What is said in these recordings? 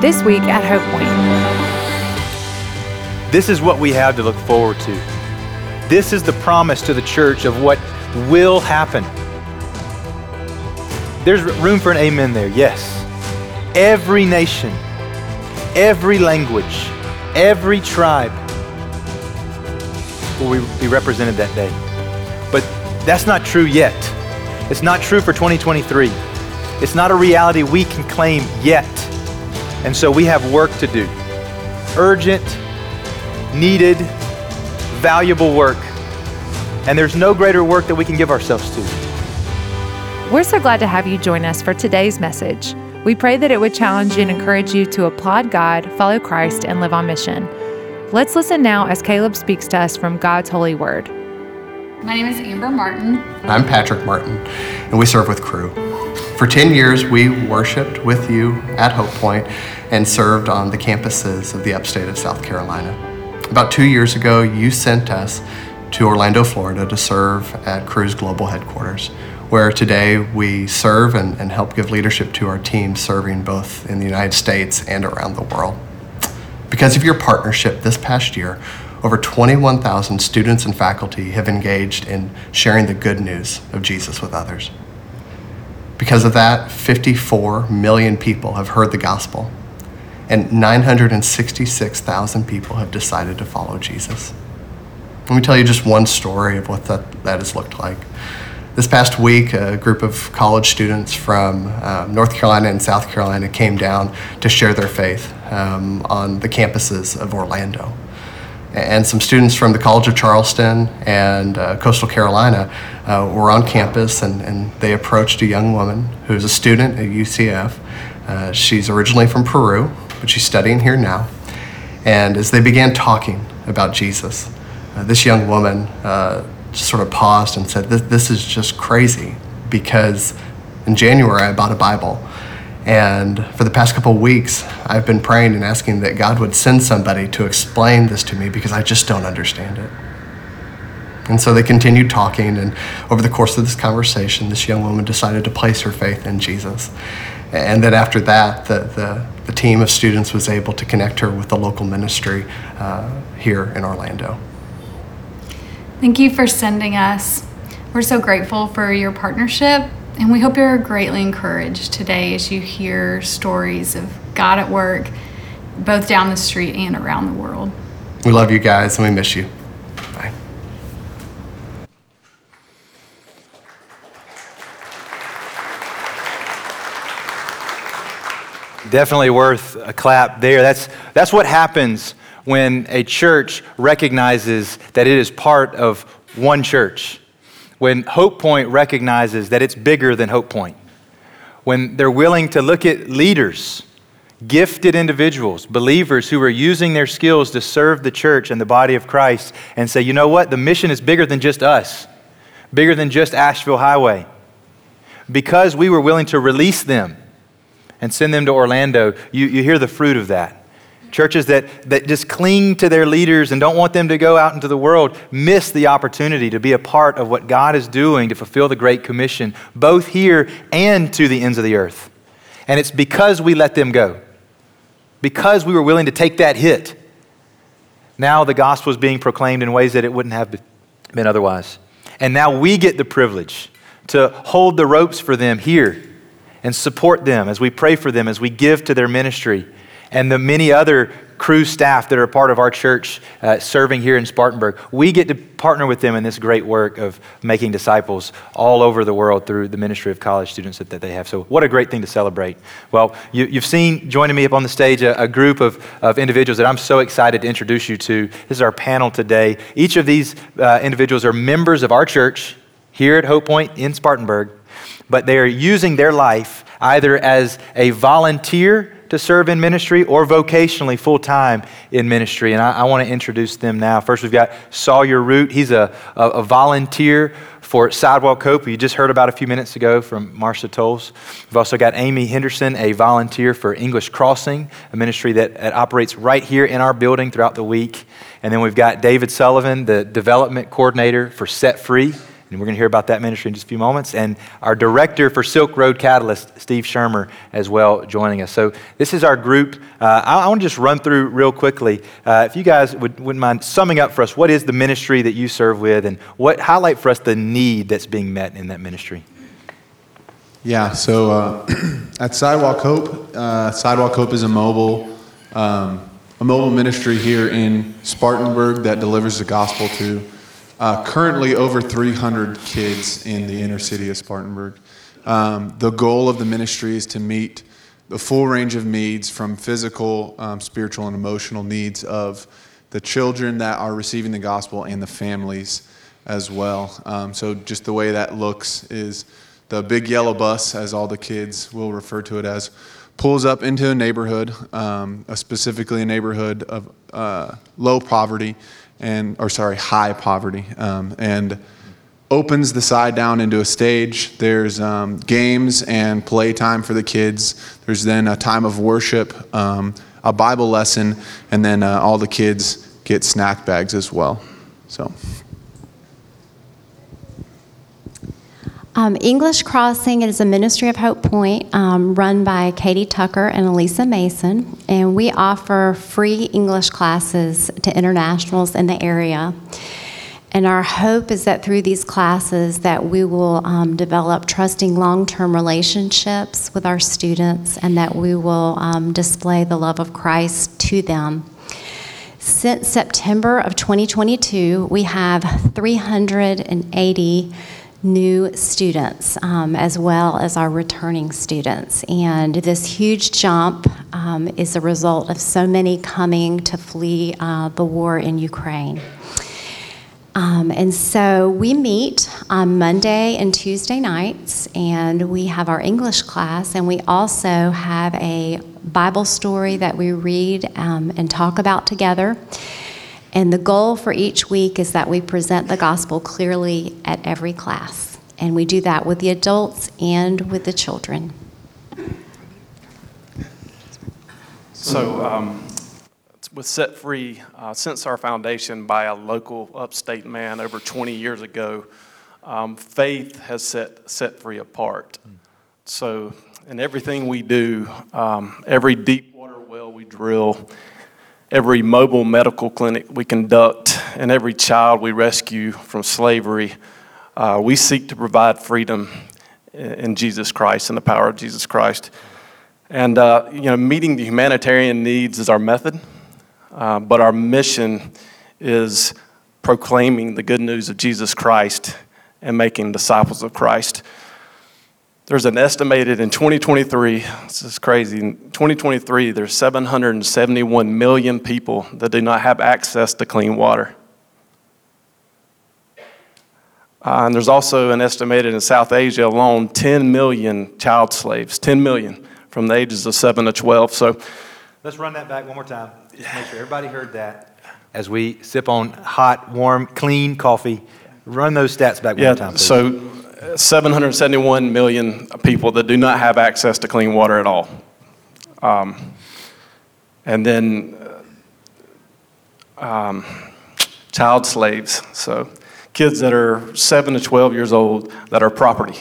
this week at Hope Point. This is what we have to look forward to. This is the promise to the church of what will happen. There's room for an amen there, yes. Every nation, every language, every tribe will be represented that day. But that's not true yet. It's not true for 2023. It's not a reality we can claim yet. And so we have work to do. Urgent, needed, valuable work. And there's no greater work that we can give ourselves to. We're so glad to have you join us for today's message. We pray that it would challenge and encourage you to applaud God, follow Christ, and live on mission. Let's listen now as Caleb speaks to us from God's holy word. My name is Amber Martin. I'm Patrick Martin, and we serve with Crew. For 10 years, we worshiped with you at Hope Point and served on the campuses of the upstate of South Carolina. About 2 years ago, you sent us to Orlando, Florida to serve at Crew's global headquarters, where today we serve and help give leadership to our team serving both in the United States and around the world. Because of your partnership this past year, over 21,000 students and faculty have engaged in sharing the good news of Jesus with others. Because of that, 54 million people have heard the gospel, and 966,000 people have decided to follow Jesus. Let me tell you just one story of what that has looked like. This past week, a group of college students from North Carolina and South Carolina came down to share their faith on the campuses of Orlando. And some students from the College of Charleston and Coastal Carolina were on campus, and they approached a young woman who's a student at UCF. She's originally from Peru, but she's studying here now. And as they began talking about Jesus, this young woman just sort of paused and said, this is just crazy, because in January I bought a Bible, and for the past couple of weeks I've been praying and asking that God would send somebody to explain this to me, because I just don't understand it. And so they continued talking, and over the course of this conversation, this young woman decided to place her faith in Jesus. And then after that, the team of students was able to connect her with the local ministry here in Orlando. Thank you for sending us. We're so grateful for your partnership, and we hope you're greatly encouraged today as you hear stories of God at work, both down the street and around the world. We love you guys, and we miss you. Bye. Definitely worth a clap there. That's what happens when a church recognizes that it is part of one church, when Hope Point recognizes that it's bigger than Hope Point, when they're willing to look at leaders, gifted individuals, believers who are using their skills to serve the church and the body of Christ, and say, you know what, the mission is bigger than just us, bigger than just Asheville Highway. Because we were willing to release them and send them to Orlando, you hear the fruit of that. Churches that just cling to their leaders and don't want them to go out into the world miss the opportunity to be a part of what God is doing to fulfill the Great Commission, both here and to the ends of the earth. And it's because we let them go, because we were willing to take that hit. Now the gospel is being proclaimed in ways that it wouldn't have been otherwise. And now we get the privilege to hold the ropes for them here and support them as we pray for them, as we give to their ministry, and the many other Crew staff that are part of our church serving here in Spartanburg. We get to partner with them in this great work of making disciples all over the world through the ministry of college students that they have. So what a great thing to celebrate. Well, you've seen joining me up on the stage a group of individuals that I'm so excited to introduce you to. This is our panel today. Each of these individuals are members of our church here at Hope Point in Spartanburg, but they are using their life either as a volunteer to serve in ministry or vocationally full-time in ministry. And I want to introduce them now. First, we've got Sawyer Root. He's a volunteer for Sidewalk Hope, who you just heard about a few minutes ago from Marsha Tolles. We've also got Amy Henderson, a volunteer for English Crossing, a ministry that operates right here in our building throughout the week. And then we've got David Sullivan, the development coordinator for Set Free And we're going to hear about that ministry in just a few moments. And our director for Silk Road Catalyst, Steve Shermer, as well, joining us. So this is our group. I want to just run through real quickly. If you guys wouldn't mind summing up for us, what is the ministry that you serve with, and what highlight for us the need that's being met in that ministry? Yeah, so at Sidewalk Hope is a mobile ministry here in Spartanburg that delivers the gospel to currently over 300 kids in the inner city of Spartanburg. The goal of the ministry is to meet the full range of needs, from physical, spiritual, and emotional needs of the children that are receiving the gospel and the families as well. So just the way that looks is the big yellow bus, as all the kids will refer to it as, pulls up into a neighborhood, specifically a neighborhood of high poverty, and opens the side down into a stage. There's games and playtime for the kids. There's then a time of worship, a Bible lesson, and then all the kids get snack bags as well. So, English Crossing is a ministry of Hope Point run by Katie Tucker and Elisa Mason, and we offer free English classes to internationals in the area. And our hope is that through these classes that we will develop trusting long-term relationships with our students, and that we will display the love of Christ to them. Since September of 2022, we have 380 new students, as well as our returning students. And this huge jump is a result of so many coming to flee the war in Ukraine. And so we meet on Monday and Tuesday nights, and we have our English class, and we also have a Bible story that we read and talk about together. And the goal for each week is that we present the gospel clearly at every class. And we do that with the adults and with the children. So with Set Free, since our foundation by a local upstate man over 20 years ago, faith has set Free apart. So in everything we do, every deep water well we drill, every mobile medical clinic we conduct, and every child we rescue from slavery, we seek to provide freedom in Jesus Christ and the power of Jesus Christ. And meeting the humanitarian needs is our method, but our mission is proclaiming the good news of Jesus Christ and making disciples of Christ. There's an estimated in 2023, this is crazy, in 2023 there's 771 million people that do not have access to clean water. And there's also an estimated in South Asia alone 10 million child slaves, 10 million from the ages of 7 to 12. So let's run that back one more time. Just make sure everybody heard that. As we sip on hot, warm, clean coffee, run those stats back one more time, please. So 771 million people that do not have access to clean water at all. And then child slaves, so kids that are 7 to 12 years old that are property,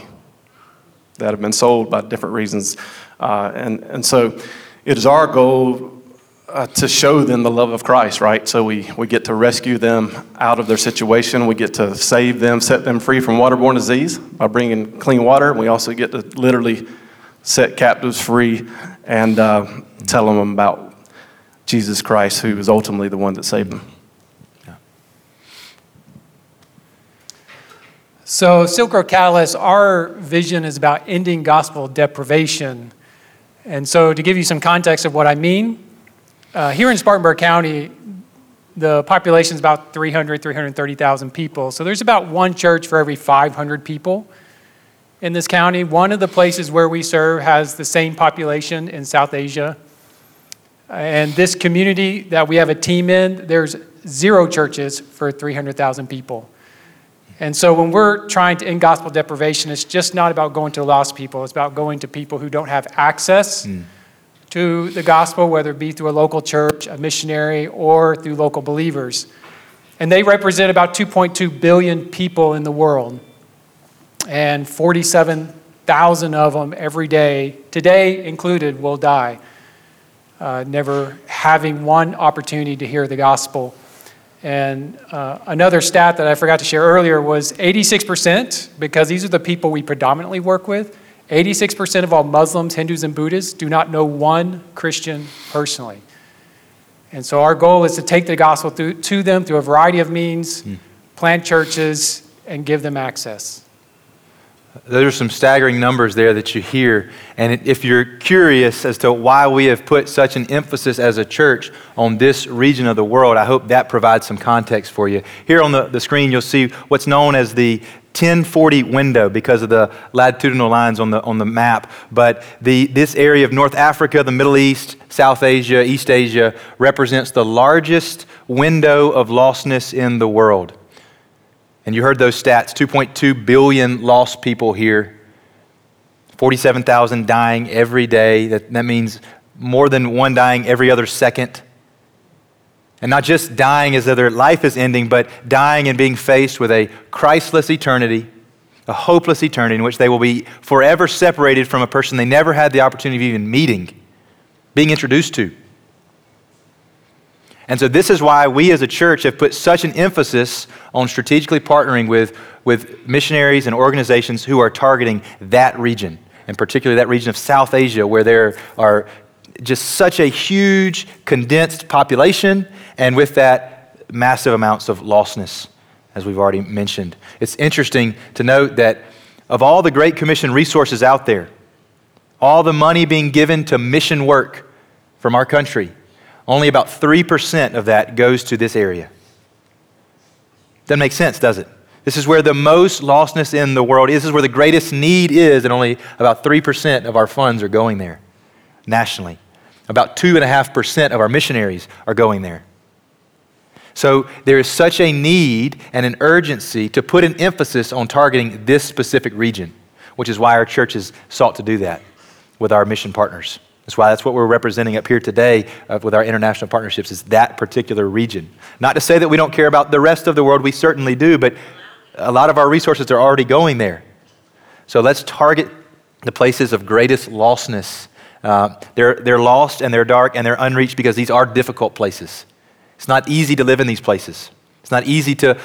that have been sold by different reasons. And so it is our goal to show them the love of Christ, right? So we get to rescue them out of their situation. We get to save them, set them free from waterborne disease by bringing clean water. We also get to literally set captives free and tell them about Jesus Christ, who is ultimately the one that saved them. Yeah. So Silk Road Catalyst, our vision is about ending gospel deprivation. And so to give you some context of what I mean, here in Spartanburg County, the population is about 330,000 people. So there's about one church for every 500 people in this county. One of the places where we serve has the same population in South Asia. And this community that we have a team in, there's 0 churches for 300,000 people. And so when we're trying to end gospel deprivation, it's just not about going to lost people. It's about going to people who don't have access to the gospel, whether it be through a local church, a missionary, or through local believers. And they represent about 2.2 billion people in the world. and 47,000 of them every day, today included, will die, never having one opportunity to hear the gospel. And another stat that I forgot to share earlier was 86%, because these are the people we predominantly work with, 86% of all Muslims, Hindus, and Buddhists do not know one Christian personally. And so our goal is to take the gospel to them through a variety of means, plant churches, and give them access. Those are some staggering numbers there that you hear. And if you're curious as to why we have put such an emphasis as a church on this region of the world, I hope that provides some context for you. Here on the screen, you'll see what's known as the 1040 window because of the latitudinal lines on the map. But this area of North Africa, the Middle East, South Asia, East Asia represents the largest window of lostness in the world. And you heard those stats, 2.2 billion lost people here, 47,000 dying every day. That means more than one dying every other second. And not just dying as though their life is ending, but dying and being faced with a Christless eternity, a hopeless eternity in which they will be forever separated from a person they never had the opportunity of even meeting, being introduced to. And so this is why we as a church have put such an emphasis on strategically partnering with missionaries and organizations who are targeting that region, and particularly that region of South Asia, where there are just such a huge, condensed population, and with that, massive amounts of lostness, as we've already mentioned. It's interesting to note that of all the Great Commission resources out there, all the money being given to mission work from our country, only about 3% of that goes to this area. Doesn't make sense, does it? This is where the most lostness in the world is. This is where the greatest need is, and only about 3% of our funds are going there nationally. About 2.5% of our missionaries are going there. So there is such a need and an urgency to put an emphasis on targeting this specific region, which is why our church has sought to do that with our mission partners. That's why that's what we're representing up here today with our international partnerships, is that particular region. Not to say that we don't care about the rest of the world, we certainly do, but a lot of our resources are already going there. So let's target the places of greatest lostness. They're lost and they're dark and they're unreached because these are difficult places. It's not easy to live in these places. It's not easy to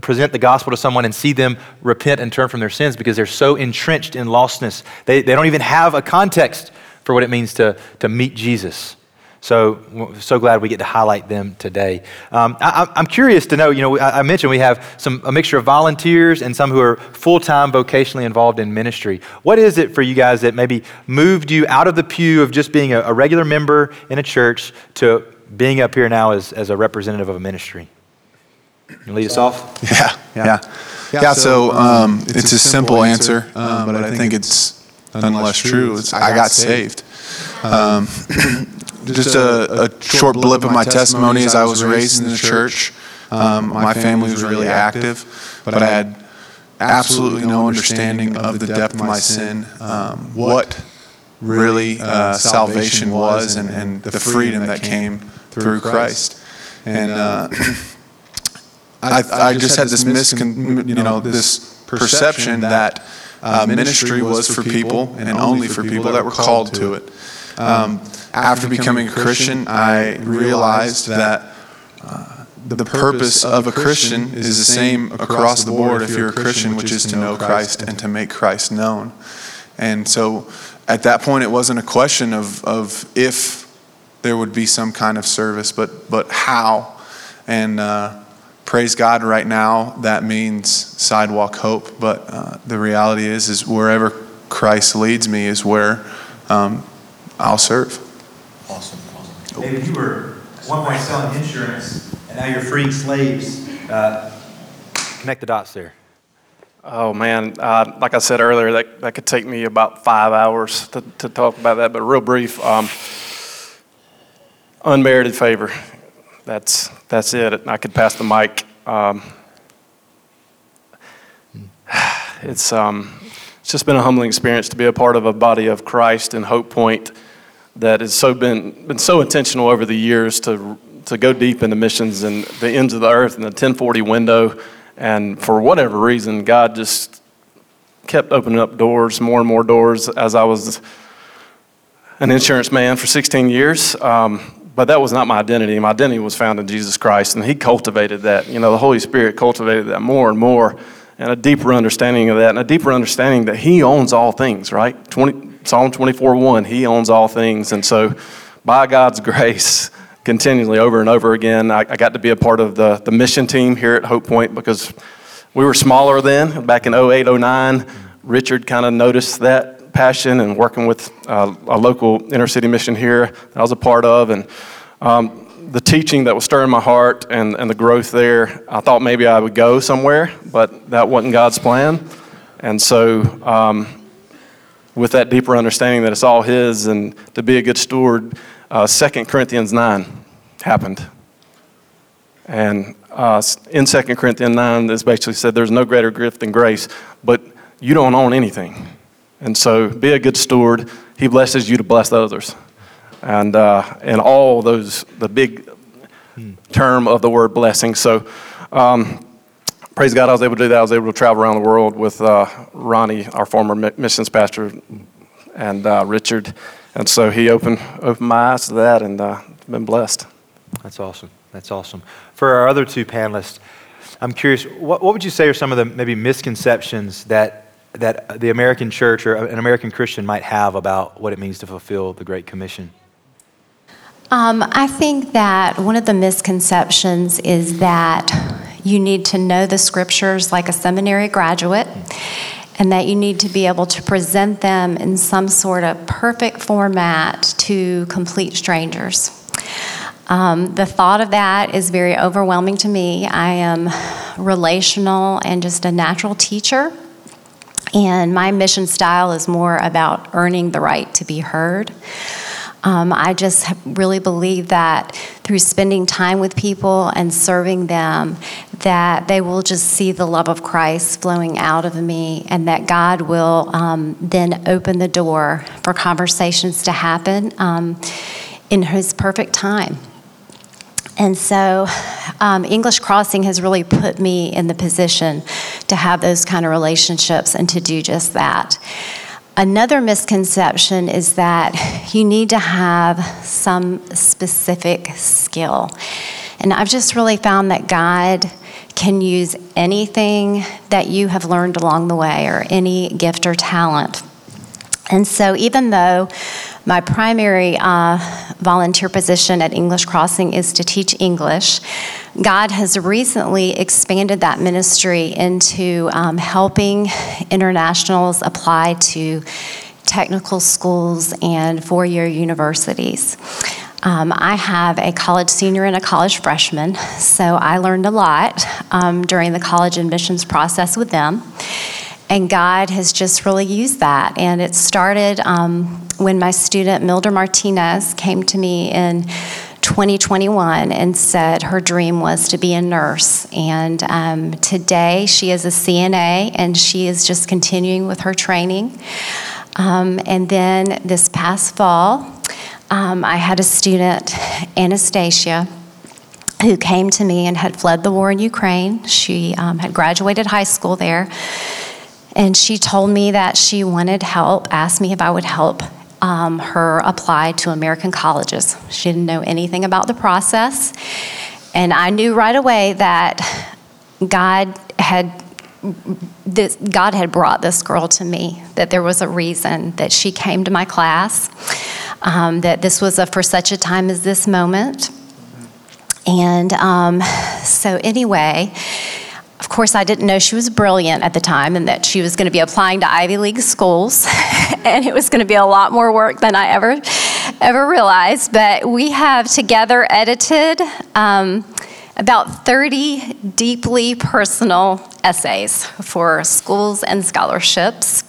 present the gospel to someone and see them repent and turn from their sins because they're so entrenched in lostness. They don't even have a context for what it means to meet Jesus. So glad we get to highlight them today. I'm curious to know, I mentioned we have a mixture of volunteers and some who are full-time vocationally involved in ministry. What is it for you guys that maybe moved you out of the pew of just being a regular member in a church to being up here now as a representative of a ministry? You can lead us off? Yeah. So it's a simple answer, but I think it's nonetheless true. I got saved. Just a short blip of my testimony is I was raised in the church. My family was really active, but I had absolutely no understanding of the depth of my sin, what really salvation was, and the freedom that came through Christ. And I just had this perception that ministry was for people and only for people that were called to it. After becoming a Christian, I realized that the purpose of a Christian is the same across the board if you're a Christian, which is to know Christ and to make Christ known. And so at that point, it wasn't a question of if there would be some kind of service, but how. And praise God, right now that means Sidewalk Hope, but the reality is wherever Christ leads me is where I'll serve. Awesome. David, you were at one point selling insurance, and now you're freeing slaves. Connect the dots there. Oh, man. Like I said earlier, that could take me about 5 hours to talk about that, but real brief. Unmerited favor. That's it. I could pass the mic. It's just been a humbling experience to be a part of a body of Christ and Hope Point that has been so intentional over the years to go deep into missions and the ends of the earth and the 1040 window. And for whatever reason, God just kept opening up doors, more and more doors, as I was an insurance man for 16 years. But that was not my identity. My identity was found in Jesus Christ, and he cultivated that. You know, the Holy Spirit cultivated that more and more, and a deeper understanding of that, and a deeper understanding that he owns all things, right? Psalm 24:1, he owns all things. And so by God's grace, continually over and over again, I got to be a part of the mission team here at Hope Point, because we were smaller then, back in 08, 09. Richard kind of noticed that passion and working with a local inner city mission here that I was a part of, and the teaching that was stirring my heart and the growth there. I thought maybe I would go somewhere, but that wasn't God's plan. And so with that deeper understanding that it's all his and to be a good steward, 2 Corinthians 9 happened. And in 2 Corinthians 9, it's basically said there's no greater gift than grace, but you don't own anything. And so be a good steward. He blesses you to bless others. And all those, the big term of the word blessing. So praise God, I was able to do that. I was able to travel around the world with Ronnie, our former missions pastor, and Richard. And so he opened my eyes to that, and been blessed. That's awesome. That's awesome. For our other two panelists, I'm curious, what would you say are some of the maybe misconceptions that the American church or an American Christian might have about what it means to fulfill the Great Commission? I think that one of the misconceptions is that you need to know the scriptures like a seminary graduate, and that you need to be able to present them in some sort of perfect format to complete strangers. The thought of that is very overwhelming to me. I am relational and just a natural teacher. And my mission style is more about earning the right to be heard. I just really believe that through spending time with people and serving them, that they will just see the love of Christ flowing out of me, and that God will then open the door for conversations to happen in his perfect time. And so English Crossing has really put me in the position to have those kind of relationships and to do just that. Another misconception is that you need to have some specific skill. And I've just really found that God can use anything that you have learned along the way, or any gift or talent. And so even though my primary volunteer position at English Crossing is to teach English, God has recently expanded that ministry into helping internationals apply to technical schools and four-year universities. I have a college senior and a college freshman, so I learned a lot during the college admissions process with them. And God has just really used that. And it started when my student, Mildred Martinez, came to me in 2021 and said her dream was to be a nurse. And today she is a CNA, and she is just continuing with her training. And then this past fall, I had a student, Anastasia, who came to me and had fled the war in Ukraine. She had graduated high school there. And she told me that she wanted help, asked me if I would help her apply to American colleges. She didn't know anything about the process. And I knew right away that God had brought this girl to me, that there was a reason that she came to my class, that this was for such a time as this moment. And so anyway, of course, I didn't know she was brilliant at the time, and that she was going to be applying to Ivy League schools, and it was going to be a lot more work than I ever realized. But we have together edited about 30 deeply personal essays for schools and scholarships.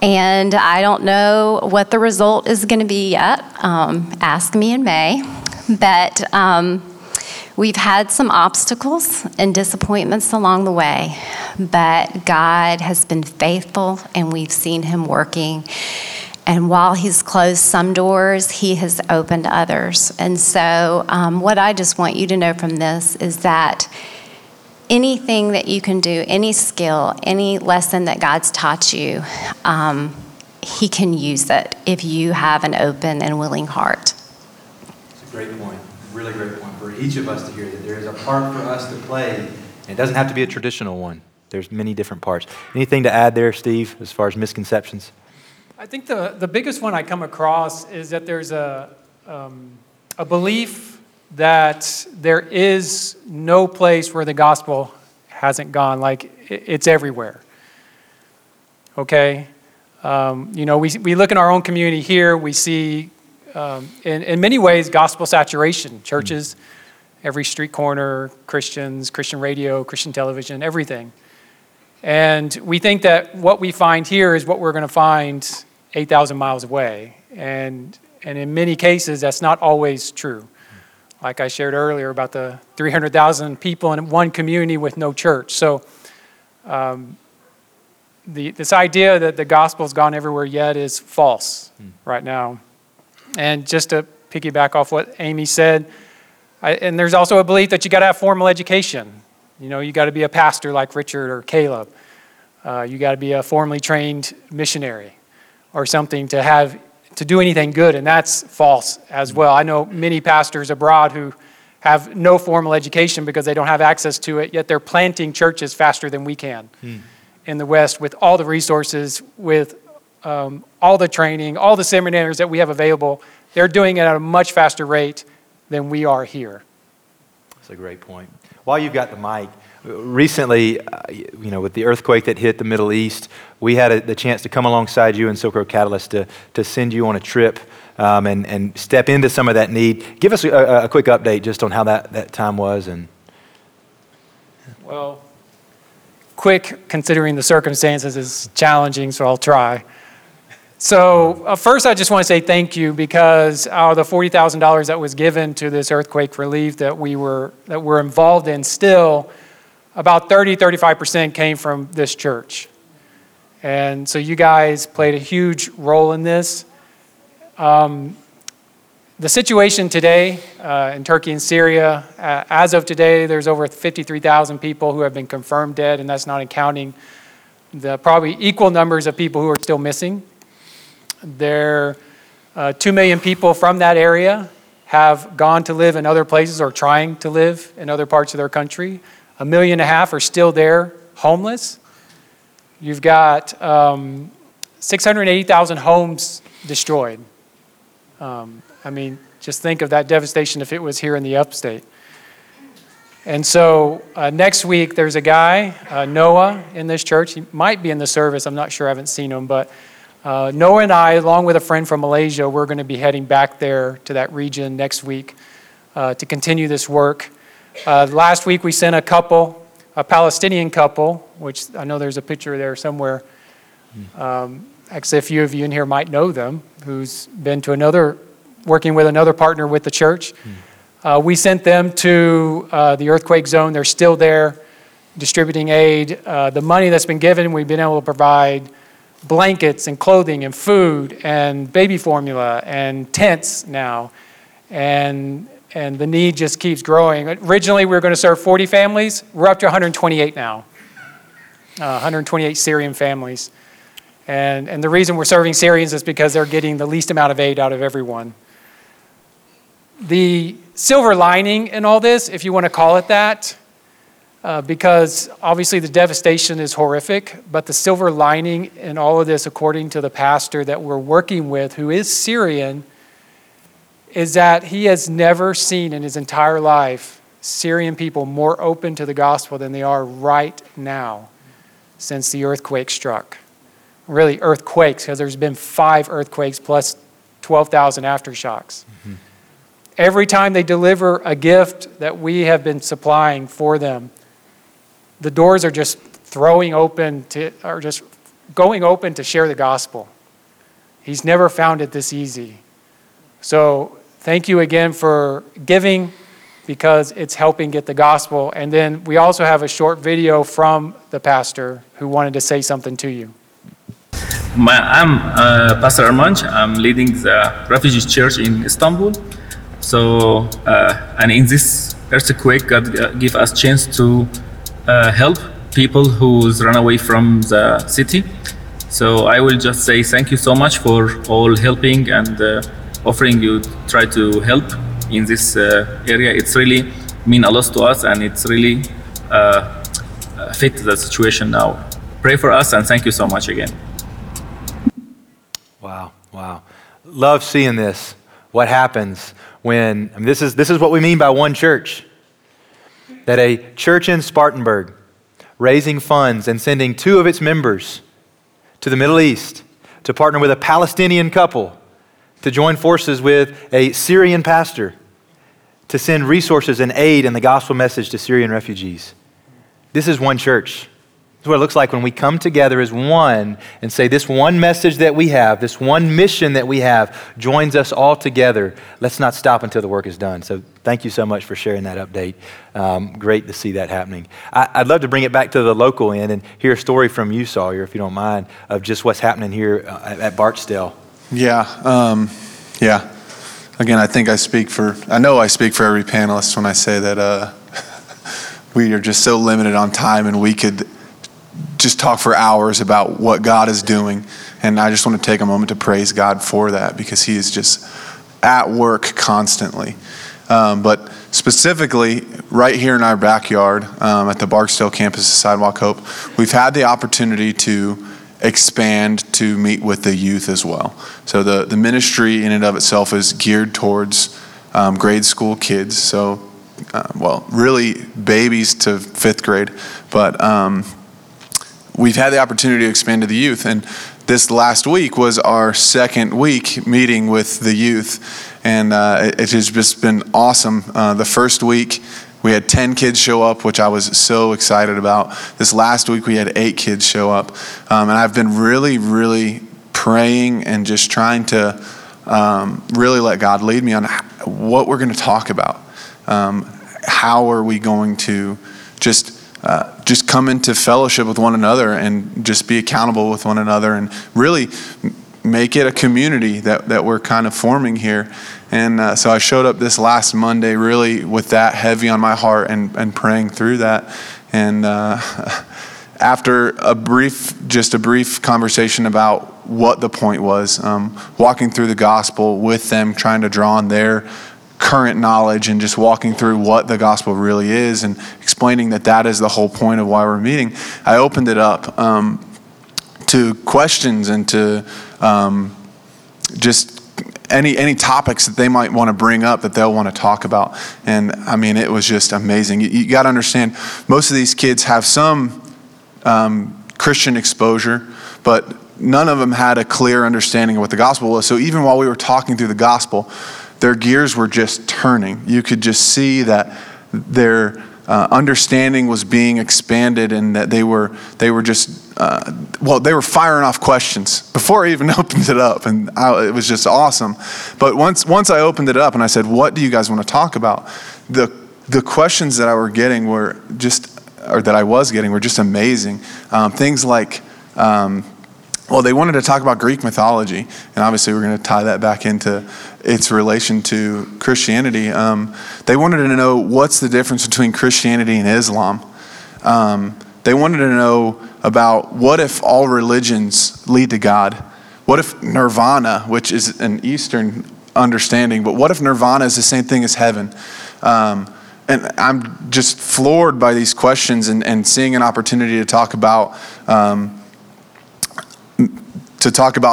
And I don't know what the result is going to be yet. Ask me in May. But we've had some obstacles and disappointments along the way, but God has been faithful, and we've seen him working. And while he's closed some doors, he has opened others. And so what I just want you to know from this is that anything that you can do, any skill, any lesson that God's taught you, he can use it if you have an open and willing heart. It's a great point, really great point for each of us to hear, that there is a part for us to play. And it doesn't have to be a traditional one. There's many different parts. Anything to add there, Steve, as far as misconceptions? I think the biggest one I come across is that there's a belief that there is no place where the gospel hasn't gone. Like, it's everywhere. Okay? We look in our own community here. We see, in many ways, gospel saturation. Churches, every street corner, Christians, Christian radio, Christian television, everything. And we think that what we find here is what we're going to find 8,000 miles away. And in many cases, that's not always true. Like I shared earlier about the 300,000 people in one community with no church. So this idea that the gospel's gone everywhere yet is false right now. And just to piggyback off what Amy said, and there's also a belief that you got to have formal education. You know, you got to be a pastor like Richard or Caleb. You got to be a formally trained missionary or something to do anything good, and that's false as well. I know many pastors abroad who have no formal education because they don't have access to it, yet they're planting churches faster than we can in the West with all the resources, with all the training, all the seminaries that we have available. They're doing it at a much faster rate than we are here. That's a great point. While you've got the mic, recently, with the earthquake that hit the Middle East, we had the chance to come alongside you and Silk Road Catalyst to send you on a trip and step into some of that need. Give us a quick update just on how that time was. Well, quick, considering the circumstances, is challenging, so I'll try. So first, I just want to say thank you, because out of the $40,000 that was given to this earthquake relief that we're involved in still, about 35% came from this church. And so you guys played a huge role in this. The situation today in Turkey and Syria, as of today, there's over 53,000 people who have been confirmed dead, and that's not accounting the probably equal numbers of people who are still missing. There, 2 million people from that area have gone to live in other places or trying to live in other parts of their country. 1.5 million are still there, homeless. You've got 680,000 homes destroyed. Just think of that devastation if it was here in the upstate. And so next week, there's a guy, Noah, in this church. He might be in the service. I'm not sure. I haven't seen him, but Noah and I, along with a friend from Malaysia, we're going to be heading back there to that region next week to continue this work. Last week, we sent a Palestinian couple, which I know there's a picture there somewhere. Actually, a few of you in here might know them, who's been to working with another partner with the church. We sent them to the earthquake zone. They're still there distributing aid. The money that's been given, we've been able to provide blankets and clothing and food and baby formula and tents now. And the need just keeps growing. Originally, we were going to serve 40 families. We're up to 128 now, 128 Syrian families. And the reason we're serving Syrians is because they're getting the least amount of aid out of everyone. The silver lining in all this, if you want to call it that, because obviously the devastation is horrific, but the silver lining in all of this, according to the pastor that we're working with, who is Syrian, is that he has never seen in his entire life Syrian people more open to the gospel than they are right now since the earthquake struck. Really, earthquakes, because there's been 5 earthquakes plus 12,000 aftershocks. Every time they deliver a gift that we have been supplying for them, the doors are just going open to share the gospel. He's never found it this easy. So thank you again for giving, because it's helping get the gospel. And then we also have a short video from the pastor who wanted to say something to you. I'm Pastor Armanç. I'm leading the refugee church in Istanbul. So, and in this earthquake, God gave us chance to help people who's run away from the city. So I will just say thank you so much for all helping and offering you try to help in this area. It's really mean a lot to us, and it's really fit the situation now. Pray for us, and thank you so much again. Wow, wow. Love seeing this. What happens when, I mean, this is what we mean by one church. That a church in Spartanburg raising funds and sending two of its members to the Middle East to partner with a Palestinian couple to join forces with a Syrian pastor to send resources and aid and the gospel message to Syrian refugees. This is one church. This is what it looks like when we come together as one and say this one message that we have, this one mission that we have joins us all together. Let's not stop until the work is done. So thank you so much for sharing that update. Great to see that happening. I'd love to bring it back to the local end and hear a story from you, Sawyer, if you don't mind, of just what's happening here at Barksdale. Yeah, yeah. Again, I know I speak for every panelist when I say that we are just so limited on time, and we could just talk for hours about what God is doing. And I just want to take a moment to praise God for that, because he is just at work constantly. But specifically, right here in our backyard at the Barksdale campus of Sidewalk Hope, we've had the opportunity to expand to meet with the youth as well. So the ministry in and of itself is geared towards grade school kids. So really babies to 5th grade, but we've had the opportunity to expand to the youth. And this last week was our 2nd week meeting with the youth, and it has just been awesome. The first week we had 10 kids show up, which I was so excited about. This last week we had 8 kids show up, and I've been really, really praying and just trying to really let God lead me on what we're going to talk about. How are we going to just come into fellowship with one another and just be accountable with one another and really make it a community that we're kind of forming here. And so I showed up this last Monday really with that heavy on my heart and praying through that. And after a brief conversation about what the point was, walking through the gospel with them, trying to draw on their current knowledge and just walking through what the gospel really is and explaining that is the whole point of why we're meeting, I opened it up to questions and to just any topics that they might want to bring up that they'll want to talk about. And I mean, it was just amazing. You got to understand, most of these kids have some Christian exposure, but none of them had a clear understanding of what the gospel was. So even while we were talking through the gospel, their gears were just turning. You could just see that their understanding was being expanded, and that they were just they were firing off questions before I even opened it up, and it was just awesome. But once I opened it up and I said, "What do you guys want to talk about?" The questions that I were getting were just amazing. Things like, they wanted to talk about Greek mythology, and obviously we're going to tie that back into its relation to Christianity. They wanted to know what's the difference between Christianity and Islam. They wanted to know about what if all religions lead to God? What if nirvana, which is an Eastern understanding, but what if nirvana is the same thing as heaven? And I'm just floored by these questions and seeing an opportunity to talk about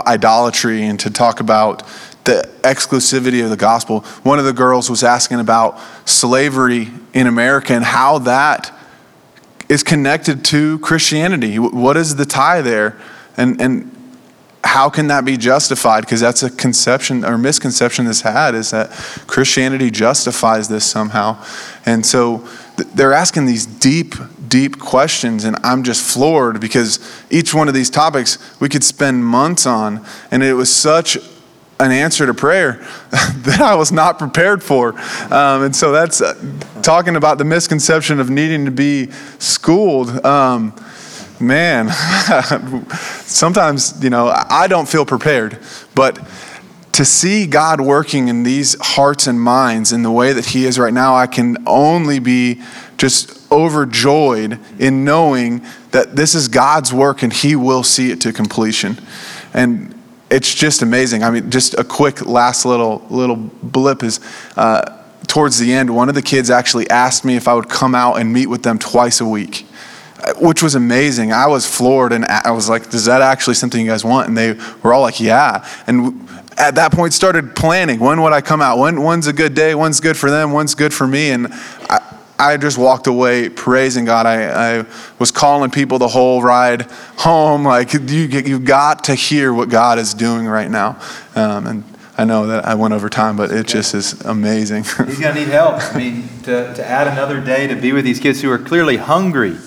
idolatry and to talk about the exclusivity of the gospel. One of the girls was asking about slavery in America and how that is connected to Christianity. What is the tie there? And how can that be justified? Because that's a conception or misconception that's had, is that Christianity justifies this somehow. And so they're asking these deep questions, and I'm just floored, because each one of these topics we could spend months on, and it was such an answer to prayer that I was not prepared for. And so that's talking about the misconception of needing to be schooled. Man, sometimes, I don't feel prepared, but To see God working in these hearts and minds in the way that he is right now, I can only be just overjoyed in knowing that this is God's work and he will see it to completion. And it's just amazing. I mean, just a quick last little blip is towards the end, one of the kids actually asked me if I would come out and meet with them twice a week, which was amazing. I was floored and I was like, is that actually something you guys want? And they were all like, yeah. And at that point started planning, when would I come out? When's a good day? When's good for them? When's good for me? And I just walked away praising God. I was calling people the whole ride home. Like, you've got to hear what God is doing right now. And I know that I went over time, but it just is amazing. He's going to need help. I mean, to add another day to be with these kids who are clearly hungry.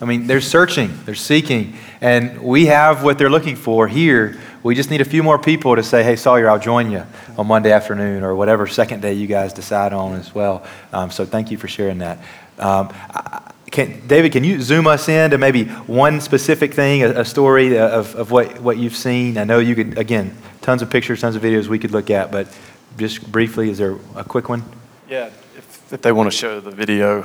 I mean, they're searching, they're seeking, and we have what they're looking for here. We just need a few more people to say, hey, Sawyer, I'll join you on Monday afternoon or whatever second day you guys decide on as well. So thank you for sharing that. David, can you zoom us in to maybe one specific thing, a story of what you've seen? I know you could, again, tons of pictures, tons of videos we could look at, but just briefly, is there a quick one? Yeah, if they want to show the video,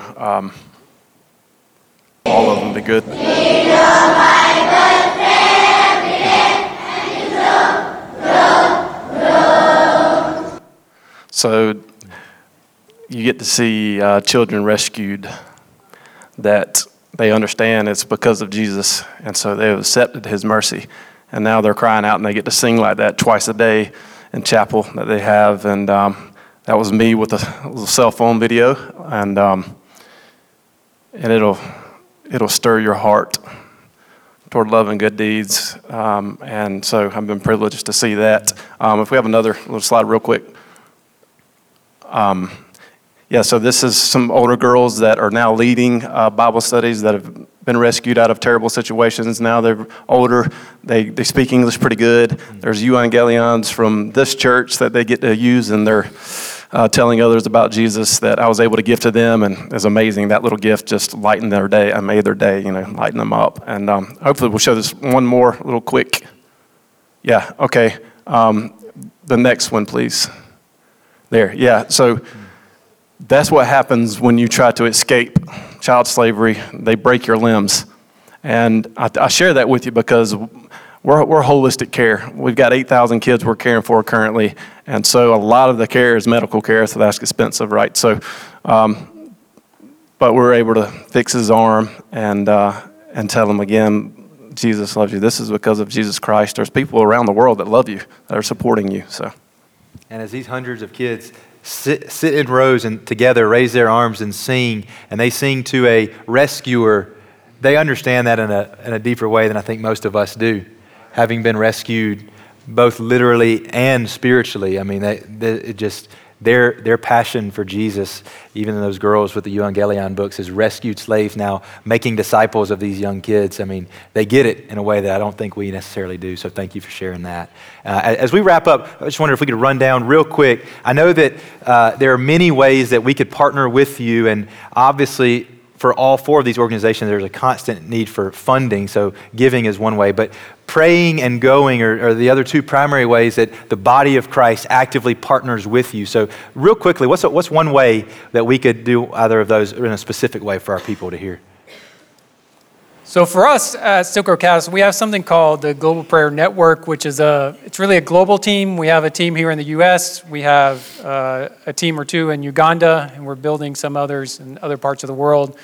all of them be good. So you get to see children rescued that they understand it's because of Jesus, and so they've accepted his mercy. And now they're crying out, and they get to sing like that twice a day in chapel that they have. And that was me with a cell phone video, and it'll stir your heart toward love and good deeds. And so I've been privileged to see that. If we have another little slide real quick. So this is some older girls that are now leading Bible studies that have been rescued out of terrible situations. Now they're older. They speak English pretty good. There's Evangelions from this church that they get to use, and they're telling others about Jesus that I was able to give to them. And it's amazing. That little gift just lightened their day. I made their day, lighten them up. And hopefully we'll show this one more little quick. Yeah, okay. The next one, please. There, yeah. So that's what happens when you try to escape child slavery. They break your limbs. And I share that with you because we're holistic care. We've got 8,000 kids we're caring for currently. And so a lot of the care is medical care, so that's expensive, right? So, but we're able to fix his arm and tell him again, Jesus loves you. This is because of Jesus Christ. There's people around the world that love you, that are supporting you. So, and as these hundreds of kids sit in rows and together raise their arms and sing, and they sing to a rescuer, they understand that in a deeper way than I think most of us do, having been rescued both literally and spiritually. I mean, their passion for Jesus, even in those girls with the Evangelion books, is rescued slaves now making disciples of these young kids. I mean, they get it in a way that I don't think we necessarily do. So thank you for sharing that. As we wrap up, I just wonder if we could run down real quick. I know that there are many ways that we could partner with you, and obviously, for all four of these organizations, there's a constant need for funding, so giving is one way, but praying and going are the other two primary ways that the body of Christ actively partners with you. So real quickly, what's one way that we could do either of those in a specific way for our people to hear? So for us at Silk Road Catalyst, we have something called the Global Prayer Network, which is it's really a global team. We have a team here in the U.S. We have a team or two in Uganda, and we're building some others in other parts of the world.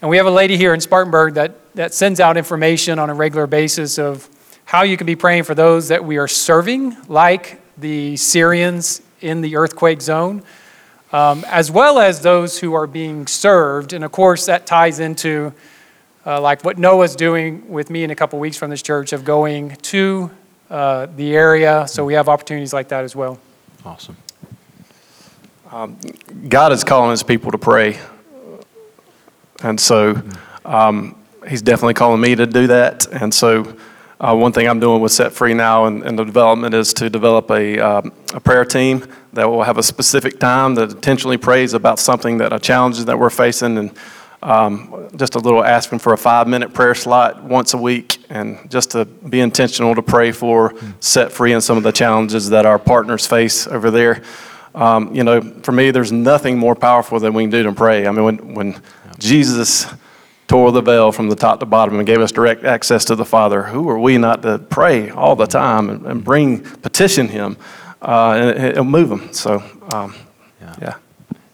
And we have a lady here in Spartanburg that sends out information on a regular basis of how you can be praying for those that we are serving, like the Syrians in the earthquake zone, as well as those who are being served. And of course, that ties into like what Noah's doing with me in a couple weeks from this church of going to the area. So we have opportunities like that as well. Awesome. God is calling his people to pray. And so he's definitely calling me to do that. And so one thing I'm doing with Set Free now and the development is to develop a prayer team that will have a specific time that intentionally prays about something, that a challenge that we're facing. And Just a little asking for a 5-minute prayer slot once a week, and just to be intentional to pray for Set Free and some of the challenges that our partners face over there. You know, for me, there's nothing more powerful than we can do than pray. I mean, when Jesus tore the veil from the top to bottom and gave us direct access to the Father, who are we not to pray all the time and petition Him, and it'll move Him. So,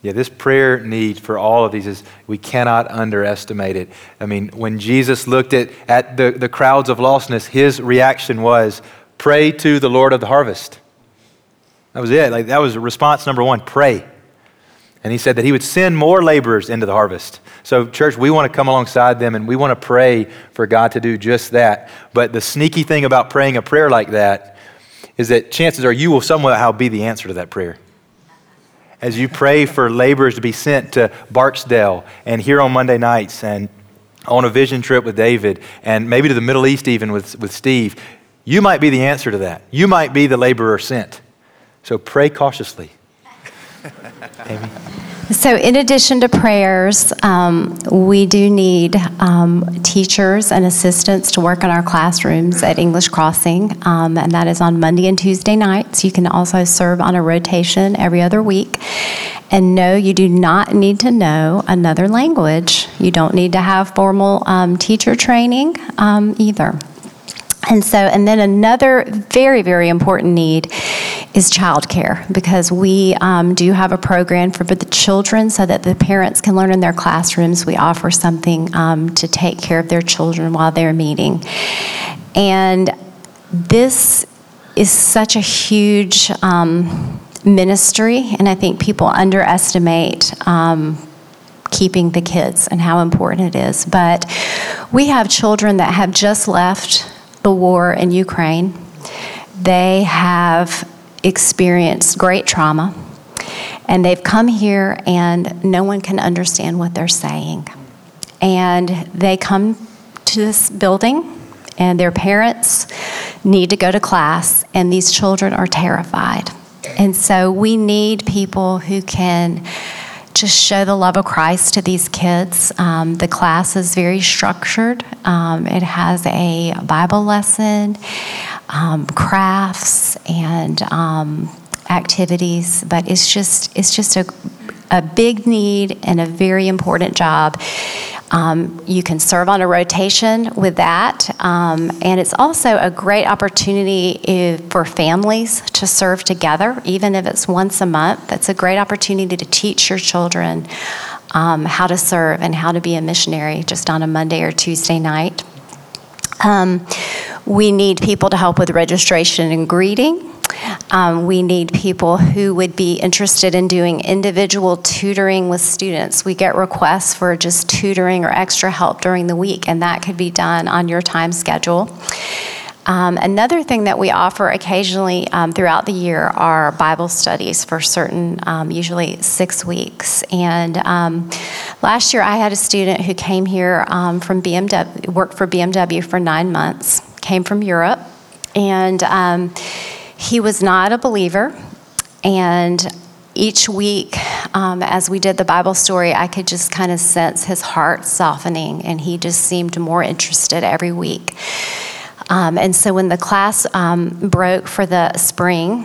Yeah, this prayer need for all of these is, we cannot underestimate it. I mean, when Jesus looked at the crowds of lostness, His reaction was, pray to the Lord of the harvest. That was it. Like, that was response number one, pray. And He said that He would send more laborers into the harvest. So church, we want to come alongside them and we want to pray for God to do just that. But the sneaky thing about praying a prayer like that is that chances are you will somehow be the answer to that prayer. As you pray for laborers to be sent to Barksdale and here on Monday nights and on a vision trip with David and maybe to the Middle East even with Steve, you might be the answer to that. You might be the laborer sent. So pray cautiously. Amy. So in addition to prayers, we do need teachers and assistants to work in our classrooms at English Crossing, and that is on Monday and Tuesday nights. You can also serve on a rotation every other week. And no, you do not need to know another language. You don't need to have formal teacher training either. And then another very, very important need is childcare, because we do have a program for the children so that the parents can learn in their classrooms. We offer something to take care of their children while they're meeting. And this is such a huge ministry, and I think people underestimate keeping the kids and how important it is. But we have children that have just left the war in Ukraine. They have experienced great trauma, and they've come here and no one can understand what they're saying. And they come to this building and their parents need to go to class, and these children are terrified. And so we need people who can just show the love of Christ to these kids. The class is very structured. It has a Bible lesson, crafts, and activities. But it's just a big need and a very important job. You can serve on a rotation with that. And it's also a great opportunity for families to serve together, even if it's once a month. That's a great opportunity to teach your children how to serve and how to be a missionary just on a Monday or Tuesday night. We need people to help with registration and greeting. We need people who would be interested in doing individual tutoring with students. We get requests for just tutoring or extra help during the week, and that could be done on your time schedule. Another thing that we offer occasionally throughout the year are Bible studies for certain, usually 6 weeks. And last year I had a student who came here from BMW, worked for BMW for 9 months, came from Europe, and he was not a believer, and each week as we did the Bible story, I could just kind of sense his heart softening, and he just seemed more interested every week. And so when the class broke for the spring,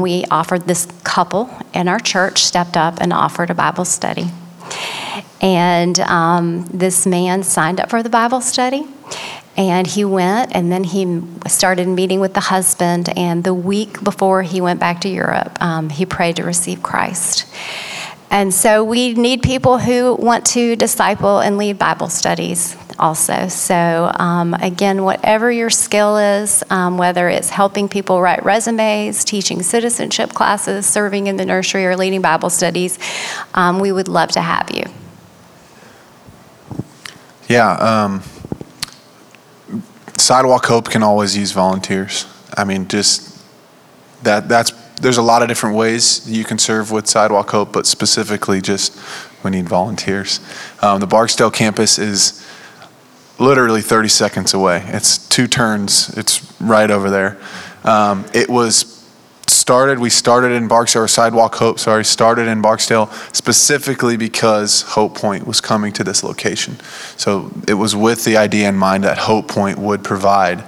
we offered this couple in our church, stepped up and offered a Bible study. And this man signed up for the Bible study. And he went, and then he started meeting with the husband. And the week before he went back to Europe, he prayed to receive Christ. And so we need people who want to disciple and lead Bible studies also. So again, whatever your skill is, whether it's helping people write resumes, teaching citizenship classes, serving in the nursery, or leading Bible studies, we would love to have you. Yeah. Sidewalk Hope can always use volunteers. I mean, just there's a lot of different ways you can serve with Sidewalk Hope, but specifically just we need volunteers. The Barksdale campus is literally 30 seconds away. It's 2 turns. It's right over there. It was we started in Barksdale, or Sidewalk Hope, sorry, started in Barksdale specifically because Hope Point was coming to this location. So it was with the idea in mind that Hope Point would provide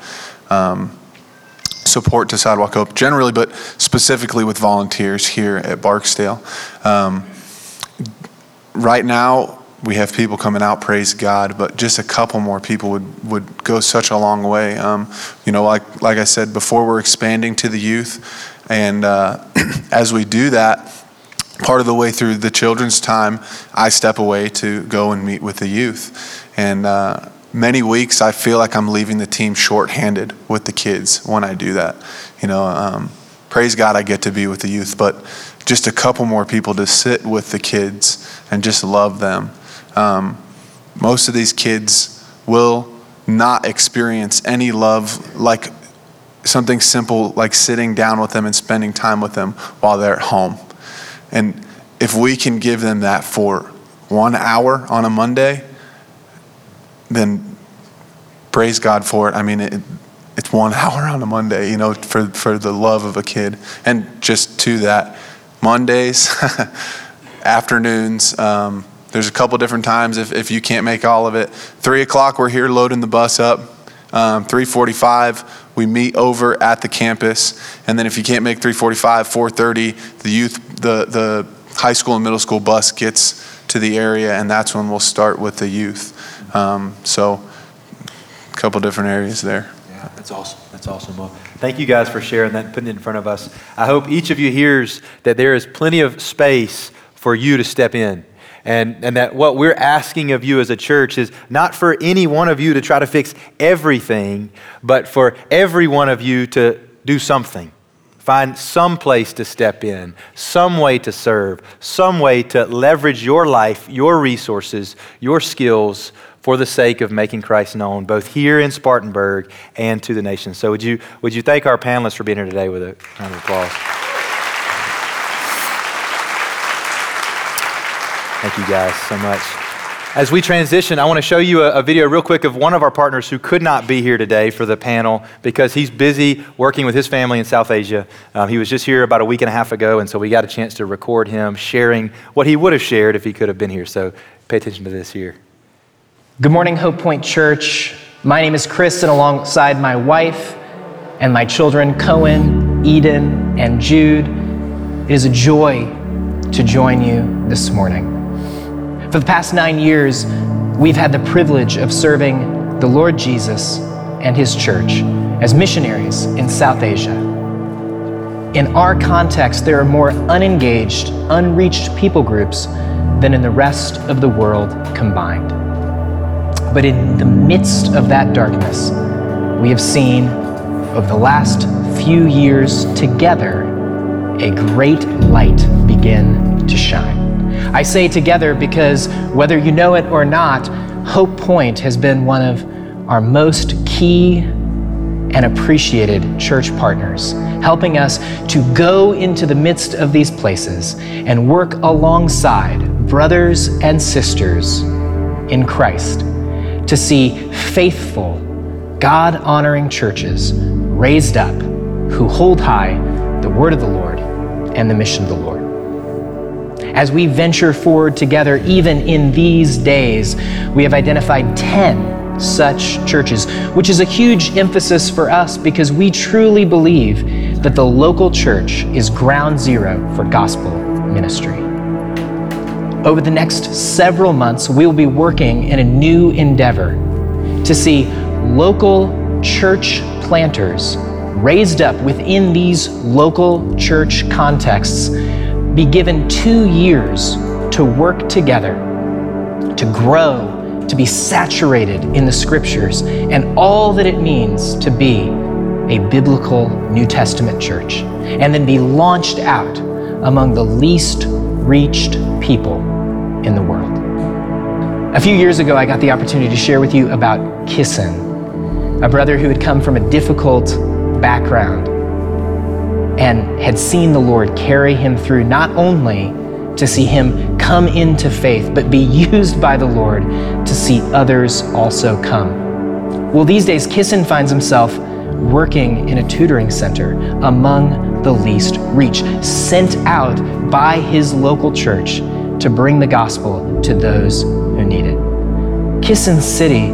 support to Sidewalk Hope generally, but specifically with volunteers here at Barksdale. Right now, we have people coming out, praise God, but just a couple more people would go such a long way. You know, like I said before, we're expanding to the youth. And as we do that, part of the way through the children's time, I step away to go and meet with the youth. And many weeks I feel like I'm leaving the team shorthanded with the kids when I do that. You know, praise God I get to be with the youth, but just a couple more people to sit with the kids and just love them. Most of these kids will not experience any love like something simple like sitting down with them and spending time with them while they're at home. And if we can give them that for 1 hour on a Monday, then praise God for it. I mean, it's 1 hour on a Monday, you know, for the love of a kid. And just to that, Mondays, afternoons, there's a couple different times if you can't make all of it. 3 o'clock, we're here loading the bus up. 3:45, we meet over at the campus, and then if you can't make 3:45, 4:30, the youth, the high school and middle school bus gets to the area, and that's when we'll start with the youth. So, a couple different areas there. Yeah, that's awesome. That's awesome. Well, thank you guys for sharing that and putting it in front of us. I hope each of you hears that there is plenty of space for you to step in. And that what we're asking of you as a church is not for any one of you to try to fix everything, but for every one of you to do something. Find some place to step in, some way to serve, some way to leverage your life, your resources, your skills for the sake of making Christ known, both here in Spartanburg and to the nation. So would you thank our panelists for being here today with a round of applause. Thank you guys so much. As we transition, I want to show you a video real quick of one of our partners who could not be here today for the panel because he's busy working with his family in South Asia. He was just here about a week and a half ago, and so we got a chance to record him sharing what he would have shared if he could have been here. So pay attention to this here. Good morning, Hope Point Church. My name is Chris, and alongside my wife and my children, Cohen, Eden, and Jude, it is a joy to join you this morning. For the past 9 years, we've had the privilege of serving the Lord Jesus and His church as missionaries in South Asia. In our context, there are more unengaged, unreached people groups than in the rest of the world combined. But in the midst of that darkness, we have seen over the last few years together, a great light begin to shine. I say together because whether you know it or not, Hope Point has been one of our most key and appreciated church partners, helping us to go into the midst of these places and work alongside brothers and sisters in Christ to see faithful, God-honoring churches raised up who hold high the word of the Lord and the mission of the Lord. As we venture forward together, even in these days, we have identified 10 such churches, which is a huge emphasis for us because we truly believe that the local church is ground zero for gospel ministry. Over the next several months, we will be working in a new endeavor to see local church planters raised up within these local church contexts be given 2 years to work together, to grow, to be saturated in the scriptures and all that it means to be a biblical New Testament church, and then be launched out among the least reached people in the world. A few years ago, I got the opportunity to share with you about Kissin, a brother who had come from a difficult background and had seen the Lord carry him through, not only to see him come into faith, but be used by the Lord to see others also come. Well, these days, Kissin finds himself working in a tutoring center among the least reach, sent out by his local church to bring the gospel to those who need it. Kissin City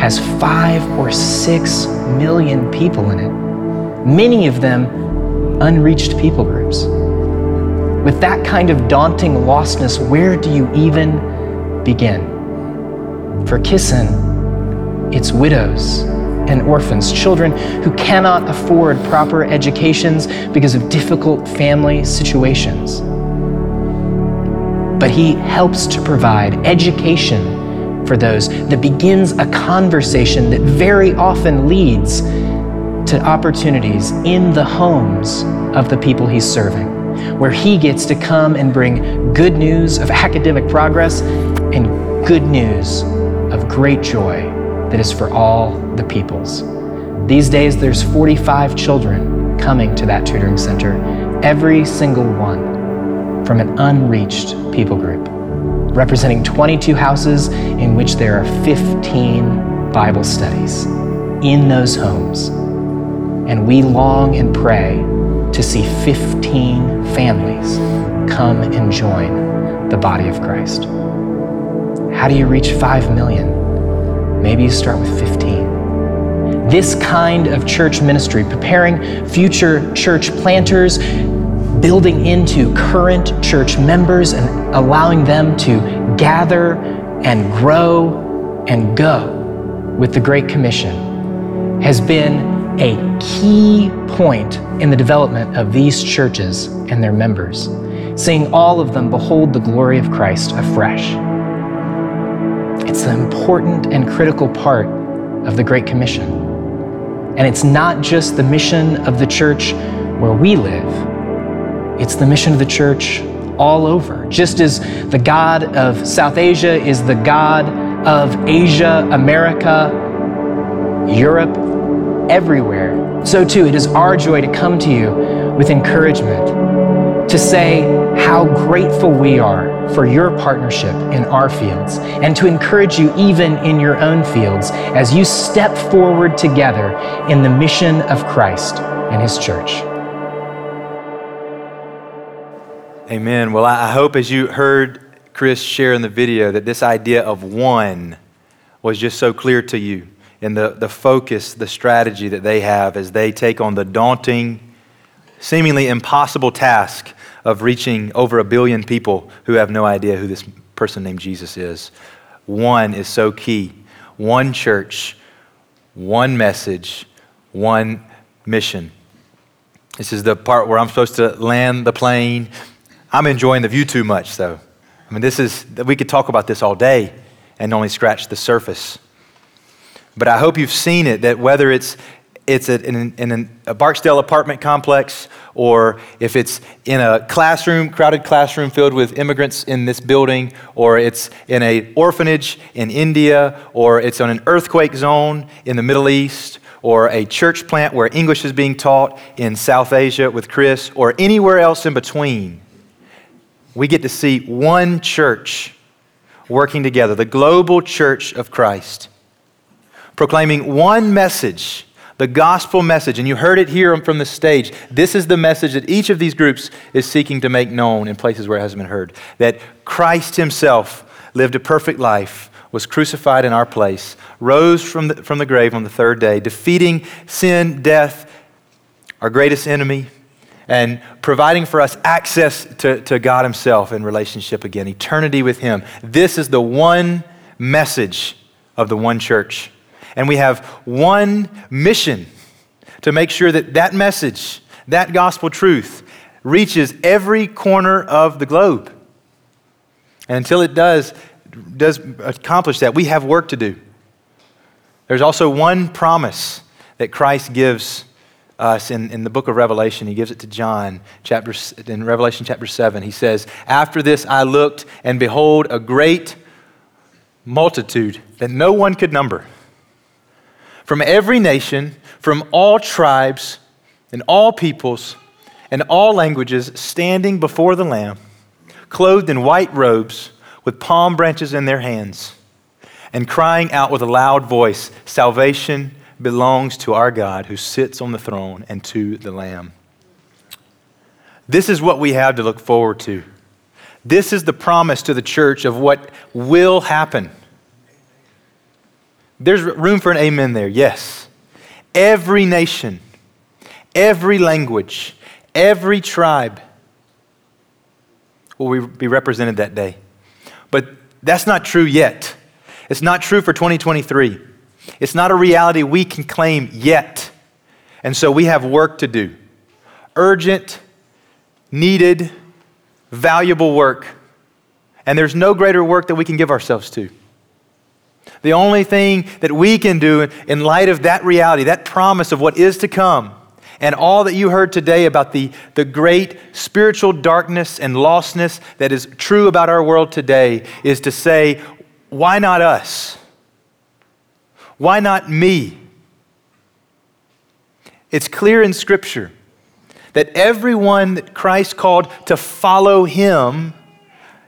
has 5 or 6 million people in it, many of them unreached people groups. With that kind of daunting lostness, where do you even begin? For Kissin, it's widows and orphans, children who cannot afford proper educations because of difficult family situations. But he helps to provide education for those that begins a conversation that very often leads to opportunities in the homes of the people he's serving, where he gets to come and bring good news of academic progress and good news of great joy that is for all the peoples. These days, there's 45 children coming to that tutoring center, every single one from an unreached people group, representing 22 houses in which there are 15 Bible studies in those homes. And we long and pray to see 15 families come and join the body of Christ. How do you reach 5 million? Maybe you start with 15. This kind of church ministry, preparing future church planters, building into current church members and allowing them to gather and grow and go with the Great Commission, has been a key point in the development of these churches and their members, seeing all of them behold the glory of Christ afresh. It's an important and critical part of the Great Commission. And it's not just the mission of the church where we live, it's the mission of the church all over. Just as the God of South Asia is the God of Asia, America, Europe, everywhere, so too it is our joy to come to you with encouragement, to say how grateful we are for your partnership in our fields, and to encourage you even in your own fields as you step forward together in the mission of Christ and his church. Amen. Well, I hope, as you heard Chris share in the video, that this idea of one was just so clear to you, and the focus, the strategy that they have as they take on the daunting, seemingly impossible task of reaching over 1 billion people who have no idea who this person named Jesus is. One is so key. One church, one message, one mission. This is the part where I'm supposed to land the plane. I'm enjoying the view too much, though. I mean, we could talk about this all day and only scratch the surface. But I hope you've seen it, that whether it's in a Barksdale apartment complex, or if it's in a classroom, crowded classroom filled with immigrants in this building, or it's in an orphanage in India, or it's on an earthquake zone in the Middle East, or a church plant where English is being taught in South Asia with Chris, or anywhere else in between, we get to see one church working together, the global church of Christ, proclaiming one message, the gospel message. And you heard it here from the stage. This is the message that each of these groups is seeking to make known in places where it hasn't been heard. That Christ himself lived a perfect life, was crucified in our place, rose from the grave on the third day, defeating sin, death, our greatest enemy, and providing for us access to God himself in relationship again, eternity with him. This is the one message of the one church. And we have one mission to make sure that that message, that gospel truth, reaches every corner of the globe. And until it does accomplish that, we have work to do. There's also one promise that Christ gives us in the book of Revelation. He gives it to John in Revelation chapter 7. He says, "After this I looked, and behold, a great multitude that no one could number, from every nation, from all tribes and all peoples and all languages, standing before the Lamb, clothed in white robes with palm branches in their hands, and crying out with a loud voice, 'Salvation belongs to our God who sits on the throne and to the Lamb. This is what we have to look forward to. This is the promise to the church of what will happen. There's room for an amen there, yes. Every nation, every language, every tribe will be represented that day. But that's not true yet. It's not true for 2023. It's not a reality we can claim yet. And so we have work to do. Urgent, needed, valuable work. And there's no greater work that we can give ourselves to. The only thing that we can do in light of that reality, that promise of what is to come, and all that you heard today about the great spiritual darkness and lostness that is true about our world today, is to say, why not us? Why not me? It's clear in Scripture that everyone that Christ called to follow him,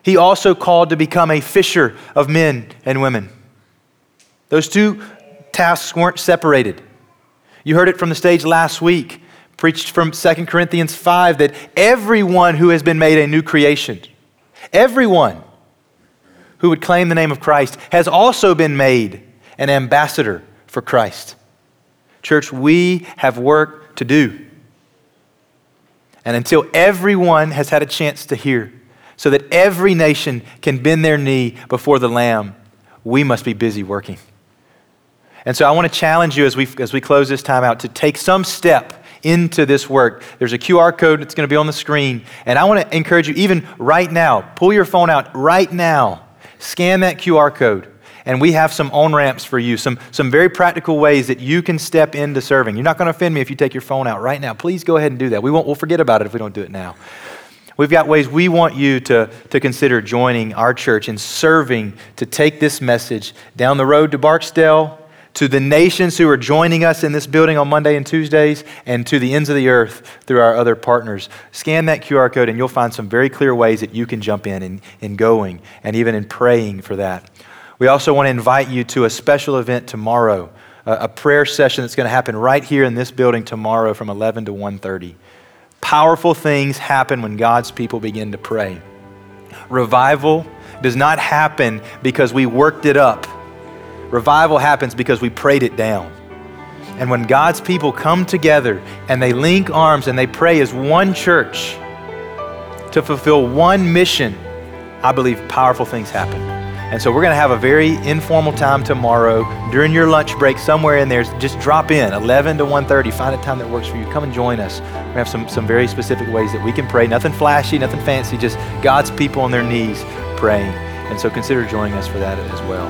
he also called to become a fisher of men and women. Those two tasks weren't separated. You heard it from the stage last week, preached from 2 Corinthians 5, that everyone who has been made a new creation, everyone who would claim the name of Christ has also been made an ambassador for Christ. Church, we have work to do. And until everyone has had a chance to hear, so that every nation can bend their knee before the Lamb, we must be busy working. And so I want to challenge you as we close this time out to take some step into this work. There's a QR code that's going to be on the screen. And I want to encourage you, even right now, pull your phone out right now, scan that QR code. And we have some on-ramps for you, some very practical ways that you can step into serving. You're not going to offend me if you take your phone out right now. Please go ahead and do that. We'll forget about it if we don't do it now. We've got ways we want you to consider joining our church and serving to take this message down the road to Barksdale, to the nations who are joining us in this building on Monday and Tuesdays, and to the ends of the earth through our other partners. Scan that QR code and you'll find some very clear ways that you can jump in going and even in praying for that. We also want to invite you to a special event tomorrow, a prayer session that's going to happen right here in this building tomorrow from 11 to 1:30. Powerful things happen when God's people begin to pray. Revival does not happen because we worked it up. Revival happens because we prayed it down. And when God's people come together and they link arms and they pray as one church to fulfill one mission, I believe powerful things happen. And so we're going to have a very informal time tomorrow during your lunch break, somewhere in there. Just drop in, 11 to 1:30. Find a time that works for you. Come and join us. We're going to have some very specific ways that we can pray. Nothing flashy, nothing fancy, just God's people on their knees praying. And so consider joining us for that as well.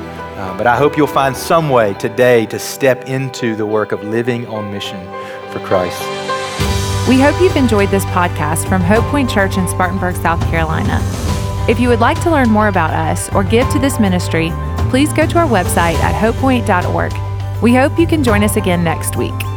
But I hope you'll find some way today to step into the work of living on mission for Christ. We hope you've enjoyed this podcast from Hope Point Church in Spartanburg, South Carolina. If you would like to learn more about us or give to this ministry, please go to our website at hopepoint.org. We hope you can join us again next week.